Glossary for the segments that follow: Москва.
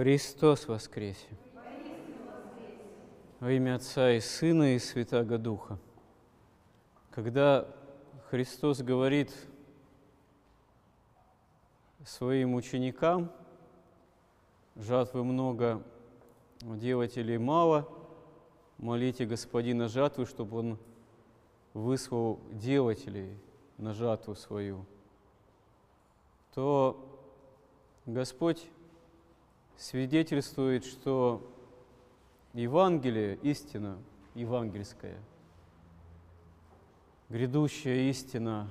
Христос воскресе! Во имя Отца и Сына и Святаго Духа. Когда Христос говорит своим ученикам, жатвы много, делателей мало, молите Господина жатвы, чтобы Он выслал делателей на жатву свою, то Господь свидетельствует, что Евангелие, истина евангельская, грядущая истина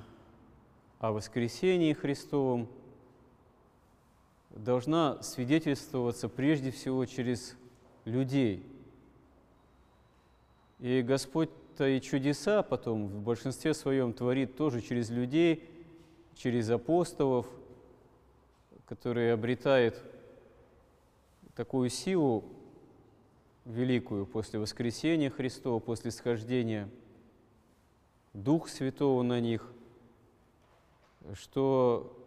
о воскресении Христовом должна свидетельствоваться прежде всего через людей. И Господь-то и чудеса потом в большинстве своем творит тоже через людей, через апостолов, которые обретают такую силу великую после воскресения Христова, после схождения Духа Святого на них, что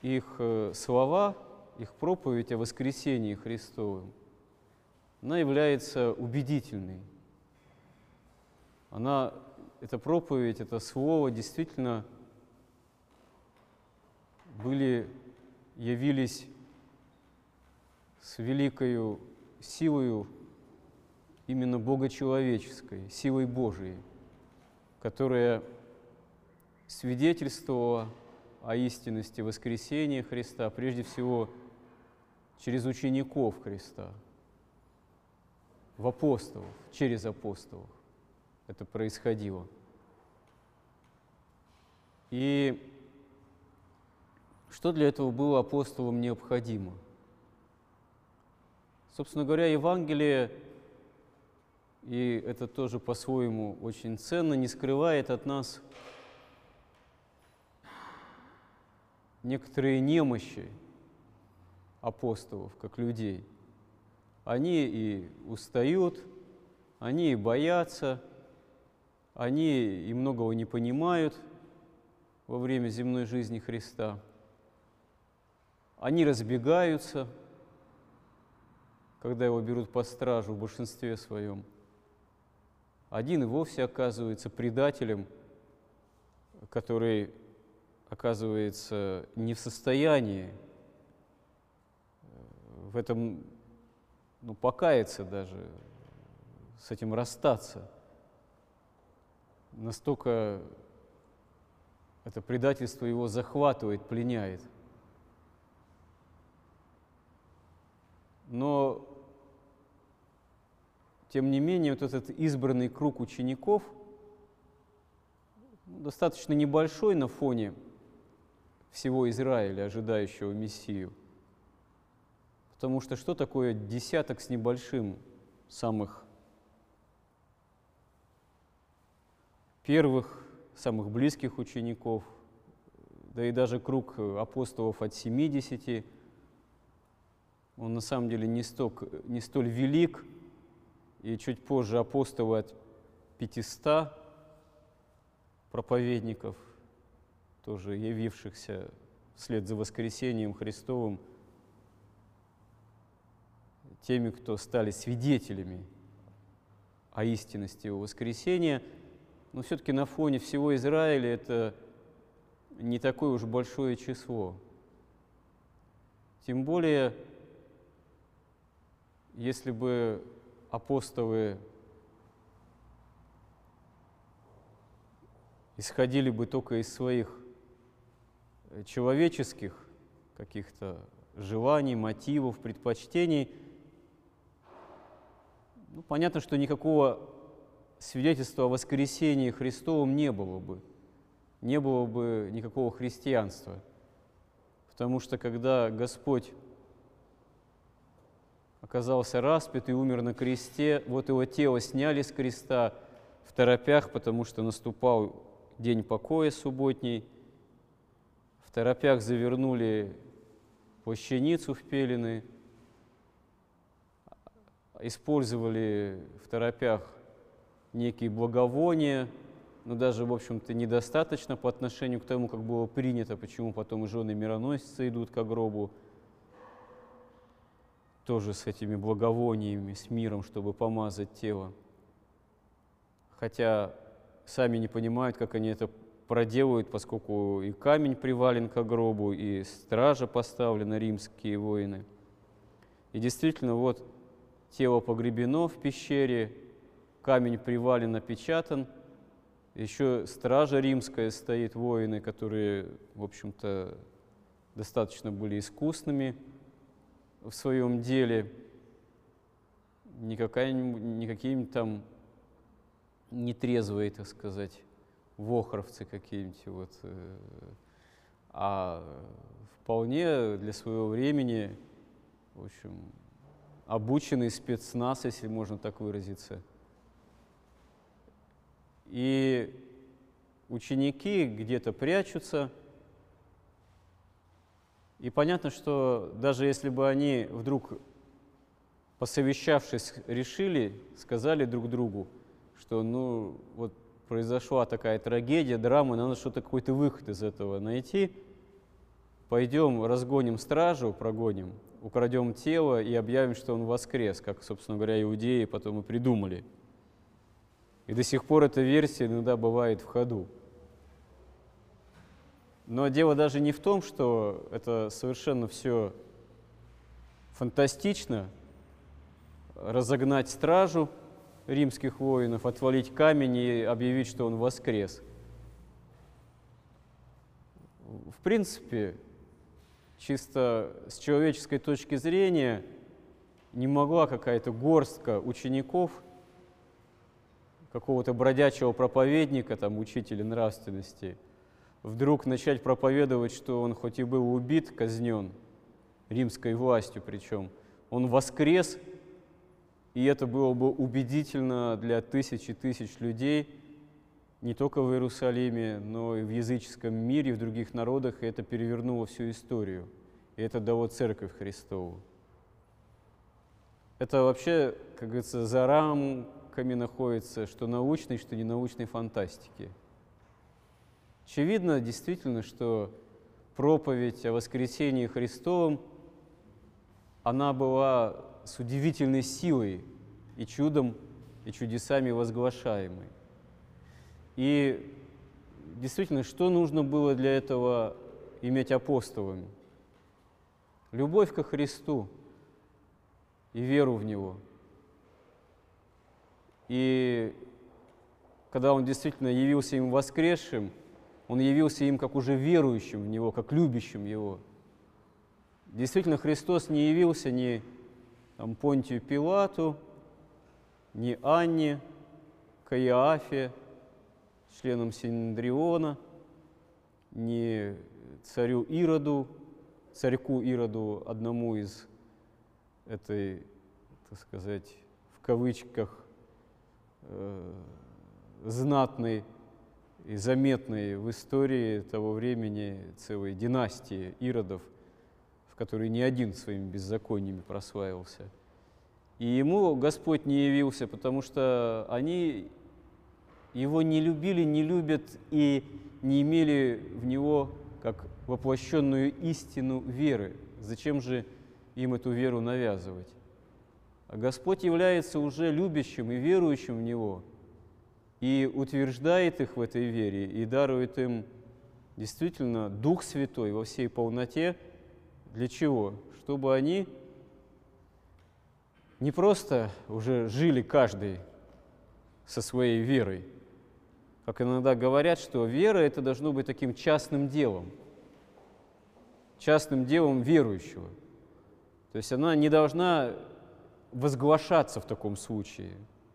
их слова, их проповедь о воскресении Христовом, она является убедительной. Эта проповедь, это слово действительно явились с великою силою именно богочеловеческой, силой Божией, которая свидетельствовала о истинности воскресения Христа, прежде всего, через учеников Христа, в апостолов, через апостолов это происходило. И что для этого было апостолам необходимо? Собственно говоря, Евангелие, и это тоже по-своему очень ценно, не скрывает от нас некоторые немощи апостолов, как людей. Они и устают, они и боятся, они и многого не понимают во время земной жизни Христа. Они разбегаются, когда его берут под стражу в большинстве своем. Один и вовсе оказывается предателем, который оказывается не в состоянии в этом покаяться даже, с этим расстаться. Настолько это предательство его захватывает, пленяет. Но, тем не менее, вот этот избранный круг учеников, достаточно небольшой на фоне всего Израиля, ожидающего Мессию, потому что что такое десяток с небольшим самых первых, самых близких учеников, да и даже круг апостолов от 70, он на самом деле не столь велик, и чуть позже апостолы от 500 проповедников, тоже явившихся вслед за воскресением Христовым, теми, кто стали свидетелями о истинности его воскресения. Но все-таки на фоне всего Израиля это не такое уж большое число. Тем более, если бы апостолы исходили бы только из своих человеческих каких-то желаний, мотивов, предпочтений, понятно, что никакого свидетельства о воскресении Христовом не было бы. Не было бы никакого христианства. Потому что когда Господь оказался распят и умер на кресте, вот его тело сняли с креста в торопях, потому что наступал день покоя субботний. В торопях завернули плащаницу в пелены, использовали в торопях некие благовония, но даже, в общем-то, недостаточно по отношению к тому, как было принято, почему потом и жены мироносицы идут ко гробу. тоже с этими благовониями, с миром, чтобы помазать тело. Хотя сами не понимают, как они это проделают, поскольку и камень привален к гробу, и стража поставлена, римские воины. И действительно, вот тело погребено в пещере, камень привален, опечатан, еще стража римская стоит, воины, которые, в общем-то, достаточно были искусными в своем деле, никакие-нибудь там нетрезвые, так сказать, вохровцы какие-нибудь, вот, а вполне для своего времени, в общем, обученный спецназ, если можно так выразиться. И ученики где-то прячутся. И понятно, что даже если бы они вдруг, посовещавшись, решили, сказали друг другу, что ну вот произошла такая трагедия, драма, надо что-то, какой-то выход из этого найти, пойдем разгоним стражу, прогоним, украдем тело и объявим, что он воскрес, как, собственно говоря, иудеи потом и придумали. И до сих пор эта версия иногда бывает в ходу. Но дело даже не в том, что это совершенно все фантастично. Разогнать стражу римских воинов, отвалить камень и объявить, что он воскрес. В принципе, чисто с человеческой точки зрения, не могла какая-то горстка учеников какого-то бродячего проповедника, там, учителя нравственности, вдруг начать проповедовать, что он хоть и был убит, казнен, римской властью причем, он воскрес, и это было бы убедительно для тысяч и тысяч людей, не только в Иерусалиме, но и в языческом мире, и в других народах, и это перевернуло всю историю, и это дало Церковь Христову. Это вообще, как говорится, за рамками находится что научной, что ненаучной фантастики. Очевидно, действительно, что проповедь о воскресении Христовом, она была с удивительной силой и чудом, и чудесами возглашаемой. И действительно, что нужно было для этого иметь апостолами? Любовь ко Христу и веру в Него. И когда Он действительно явился им воскресшим, Он явился им как уже верующим в Него, как любящим Его. Действительно, Христос не явился ни там, Понтию Пилату, ни Анне, Каиафе, членам Синедриона, ни царю Ироду, царьку Ироду, одному из этой, так сказать, в кавычках, знатной и заметной в истории того времени целой династии Иродов, в которой ни один своими беззакониями прославился. И ему Господь не явился, потому что они его не любили, не любят и не имели в него как воплощенную истину веры. Зачем же им эту веру навязывать? А Господь является уже любящим и верующим в Него, и утверждает их в этой вере, и дарует им действительно Дух Святой во всей полноте. Для чего? Чтобы они не просто уже жили каждый со своей верой, как иногда говорят, что вера — это должно быть таким частным делом верующего. То есть она не должна возглашаться в таком случае.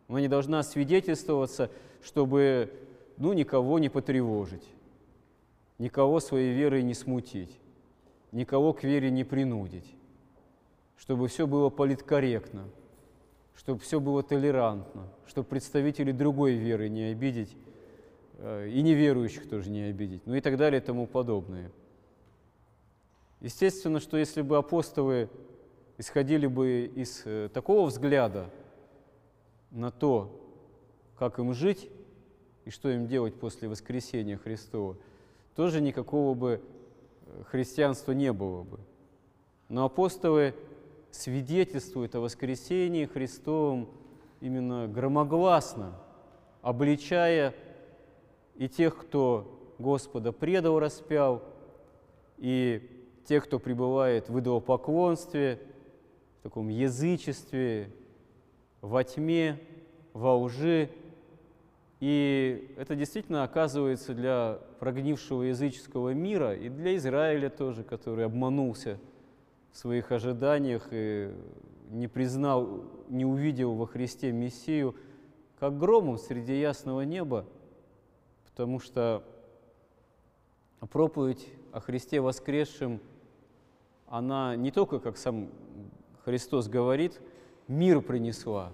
Она не должна свидетельствоваться, чтобы ну, никого не потревожить, никого своей верой не смутить, никого к вере не принудить, чтобы все было политкорректно, чтобы все было толерантно, чтобы представителей другой веры не обидеть, и неверующих тоже не обидеть, ну и так далее и тому подобное. Естественно, что если бы апостолы исходили бы из такого взгляда на то, как им жить и что им делать после воскресения Христова, тоже никакого бы христианства не было бы. Но апостолы свидетельствует о воскресении Христовом именно громогласно, обличая и тех, кто Господа предал, распял, и тех, кто пребывает в идолопоклонстве, в таком язычестве, во тьме, во лжи. И это действительно оказывается для прогнившего языческого мира и для Израиля тоже, который обманулся в своих ожиданиях и не признал, не увидел во Христе Мессию, как громом среди ясного неба, потому что проповедь о Христе воскресшем, она не только, как сам Христос говорит, мир принесла,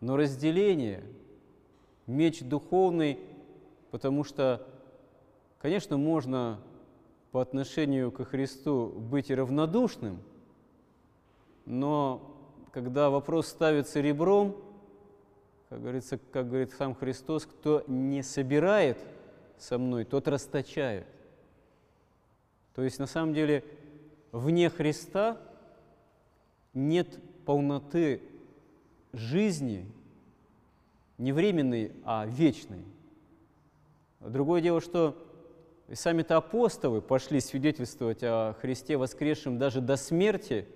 но разделение, меч духовный, потому что, конечно, можно по отношению ко Христу быть равнодушным, но когда вопрос ставится ребром, как говорит сам Христос, кто не собирает со мной, тот расточает. То есть, на самом деле, вне Христа нет полноты жизни, не временной, а вечной. Другое дело, что сами-то апостолы пошли свидетельствовать о Христе воскресшем даже до смерти,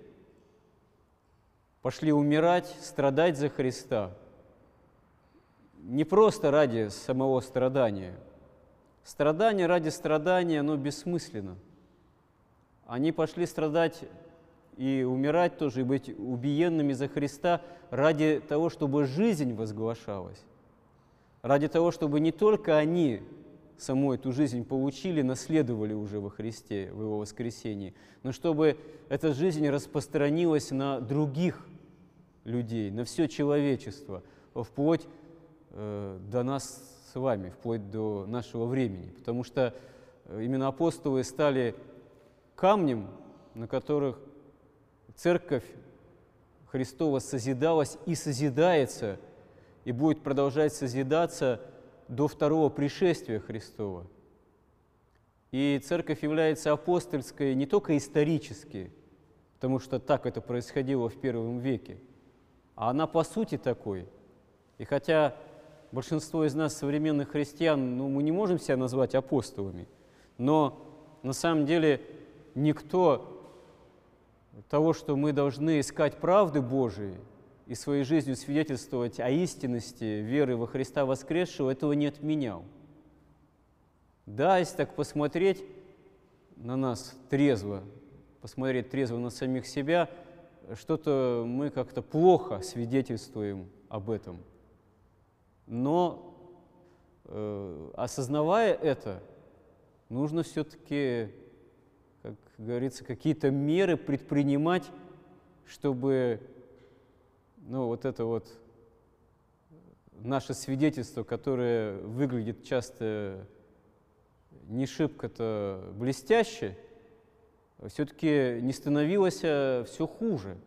пошли умирать, страдать за Христа. Не просто ради самого страдания. Страдание ради страдания, оно бессмысленно. Они пошли страдать и умирать тоже, и быть убиенными за Христа ради того, чтобы жизнь возглашалась, ради того, чтобы не только они саму эту жизнь получили, наследовали уже во Христе, в Его воскресении, но чтобы эта жизнь распространилась на других людей, на все человечество, вплоть до нас с вами, вплоть до нашего времени. Потому что именно апостолы стали камнем, на которых Церковь Христова созидалась и созидается, и будет продолжать созидаться до второго пришествия Христова. И Церковь является апостольской не только исторически, потому что так это происходило в первом веке, а она по сути такой. И хотя большинство из нас, современных христиан, мы не можем себя назвать апостолами, но на самом деле никто того, что мы должны искать правды Божией и своей жизнью свидетельствовать о истинности веры во Христа воскресшего, этого не отменял. Да, если так посмотреть на нас трезво, посмотреть трезво на самих себя, что-то мы как-то плохо свидетельствуем об этом. Но осознавая это, нужно все-таки, как говорится, какие-то меры предпринимать, чтобы вот это наше свидетельство, которое выглядит часто не шибко-то блестяще, все-таки не становилось все хуже.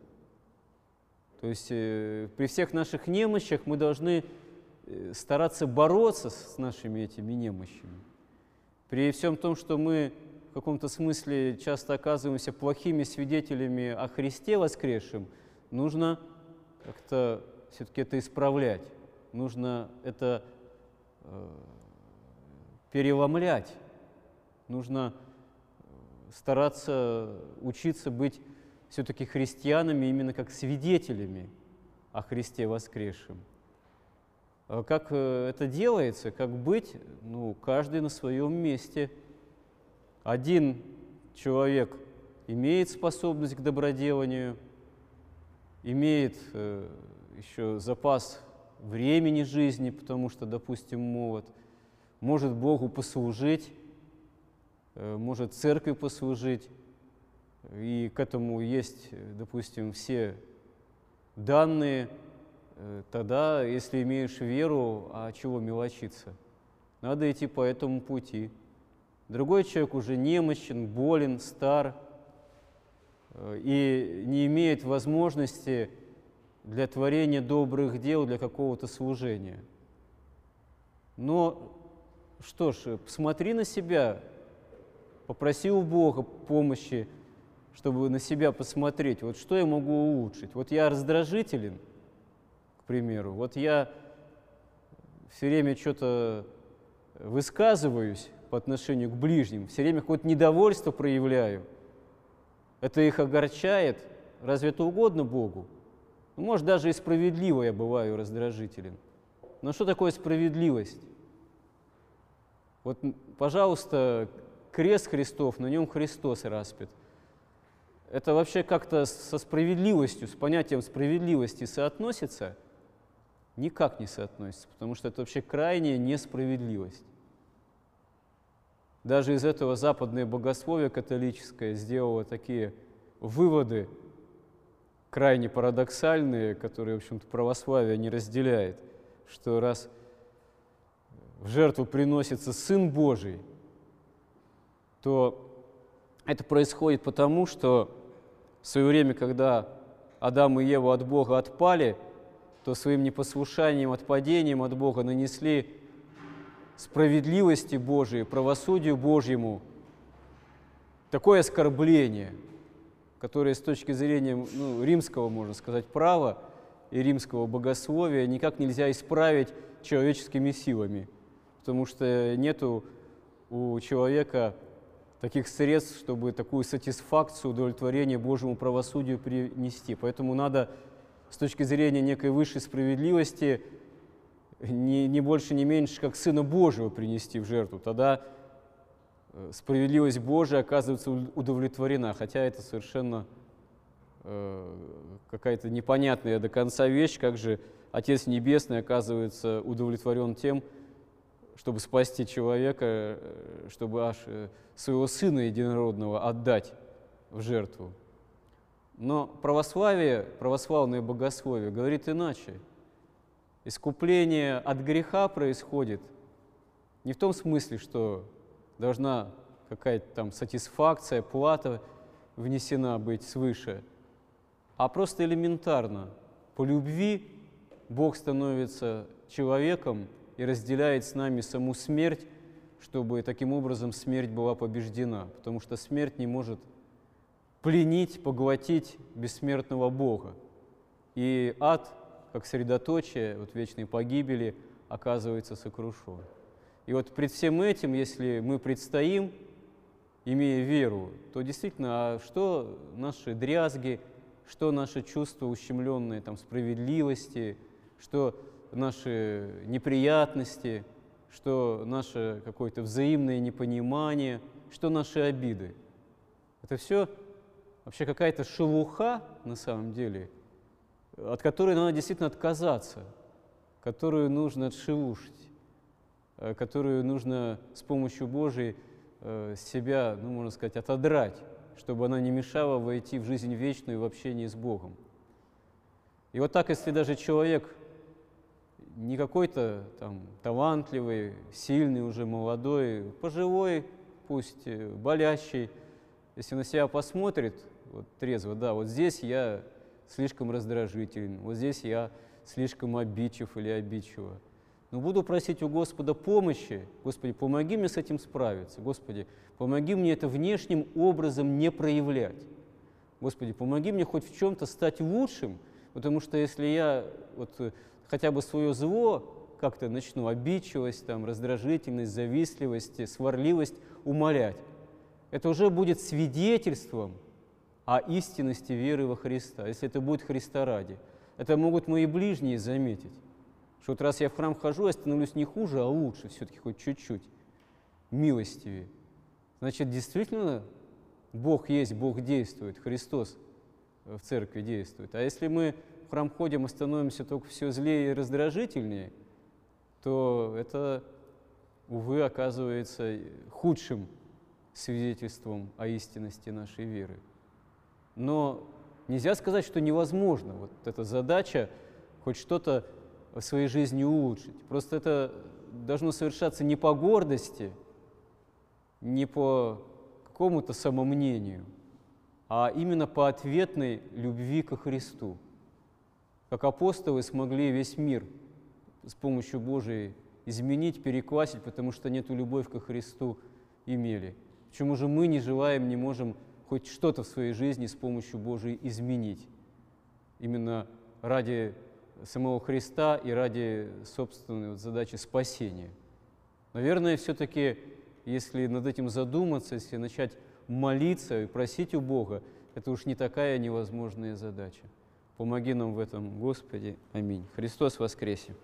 То есть при всех наших немощах мы должны стараться бороться с нашими этими немощами. При всем том, что мы в каком-то смысле часто оказываемся плохими свидетелями о Христе воскресшем, нужно как-то все-таки это исправлять, нужно это переломлять, нужно стараться учиться быть все-таки христианами именно как свидетелями о Христе воскресшем. Как это делается, как быть, каждый на своем месте. Один человек имеет способность к доброделанию, имеет еще запас времени жизни, потому что, допустим, молод, может Богу послужить, может церкви послужить, и к этому есть, допустим, все данные. Тогда, если имеешь веру, а чего мелочиться? Надо идти по этому пути. Другой человек уже немощен, болен, стар и не имеет возможности для творения добрых дел, для какого-то служения. Но что ж, посмотри на себя, попроси у Бога помощи чтобы на себя посмотреть, вот что я могу улучшить. Вот я раздражителен, к примеру, вот я все время что-то высказываюсь по отношению к ближним, все время какое-то недовольство проявляю, это их огорчает, разве это угодно Богу? Может, даже и справедливо я бываю раздражителен. Но что такое справедливость? Вот, пожалуйста, крест Христов, на нем Христос распят. Это вообще как-то со справедливостью, с понятием справедливости соотносится? Никак не соотносится, потому что это вообще крайняя несправедливость. Даже из этого западное богословие католическое сделало такие выводы, крайне парадоксальные, которые, в общем-то, православие не разделяет, что раз в жертву приносится Сын Божий, то это происходит потому, что в свое время, когда Адам и Ева от Бога отпали, то своим непослушанием, отпадением от Бога нанесли справедливости Божией, правосудию Божьему такое оскорбление, которое с точки зрения римского, можно сказать, права и римского богословия никак нельзя исправить человеческими силами, потому что нету у человека таких средств, чтобы такую сатисфакцию, удовлетворение Божьему правосудию принести. Поэтому надо с точки зрения некой высшей справедливости ни больше, ни меньше, как Сына Божьего принести в жертву. Тогда справедливость Божия оказывается удовлетворена, хотя это совершенно какая-то непонятная до конца вещь, как же Отец Небесный оказывается удовлетворен тем, чтобы спасти человека, чтобы аж своего Сына Единородного отдать в жертву. Но православие, православное богословие говорит иначе. Искупление от греха происходит не в том смысле, что должна какая-то там сатисфакция, плата внесена быть свыше, а просто элементарно. По любви Бог становится человеком и разделяет с нами саму смерть, чтобы таким образом смерть была побеждена, потому что смерть не может пленить, поглотить бессмертного Бога. И ад, как средоточие вот вечной погибели, оказывается сокрушен. И вот пред всем этим, если мы предстоим, имея веру, то действительно, а что наши дрязги, что наши чувства ущемленные там, справедливости, что наши неприятности, что наше какое-то взаимное непонимание, что наши обиды. Это все вообще какая-то шелуха, на самом деле, от которой надо действительно отказаться, которую нужно отшелушить, которую нужно с помощью Божией себя, можно сказать, отодрать, чтобы она не мешала войти в жизнь вечную в общении с Богом. И вот так, если даже человек не какой-то там талантливый, сильный уже, молодой, пожилой, пусть болящий, если на себя посмотрит вот, трезво, да, вот здесь я слишком раздражителен, вот здесь я слишком обидчив или обидчива, но буду просить у Господа помощи. Господи, помоги мне с этим справиться. Господи, помоги мне это внешним образом не проявлять. Господи, помоги мне хоть в чем-то стать лучшим, потому что если я вот хотя бы свое зло как-то начну, обидчивость, там, раздражительность, завистливость, сварливость умолять, это уже будет свидетельством о истинности веры во Христа, если это будет Христа ради. Это могут мои ближние заметить. Что вот раз я в храм хожу, я становлюсь не хуже, а лучше все-таки хоть чуть-чуть, милостивее. Значит, действительно, Бог есть, Бог действует, Христос в церкви действует. А если мы в храм ходим и становимся только все злее и раздражительнее, то это, увы, оказывается худшим свидетельством о истинности нашей веры. Но нельзя сказать, что невозможно. Вот эта задача хоть что-то в своей жизни улучшить. Просто это должно совершаться не по гордости, не по какому-то самомнению, а именно по ответной любви ко Христу. Как апостолы смогли весь мир с помощью Божией изменить, переквасить, потому что нету любовь ко Христу имели. Почему же мы не желаем, не можем хоть что-то в своей жизни с помощью Божией изменить. Именно ради самого Христа и ради собственной задачи спасения. Наверное, все-таки, если над этим задуматься, если начать молиться и просить у Бога, это уж не такая невозможная задача. Помоги нам в этом, Господи. Аминь. Христос воскресе!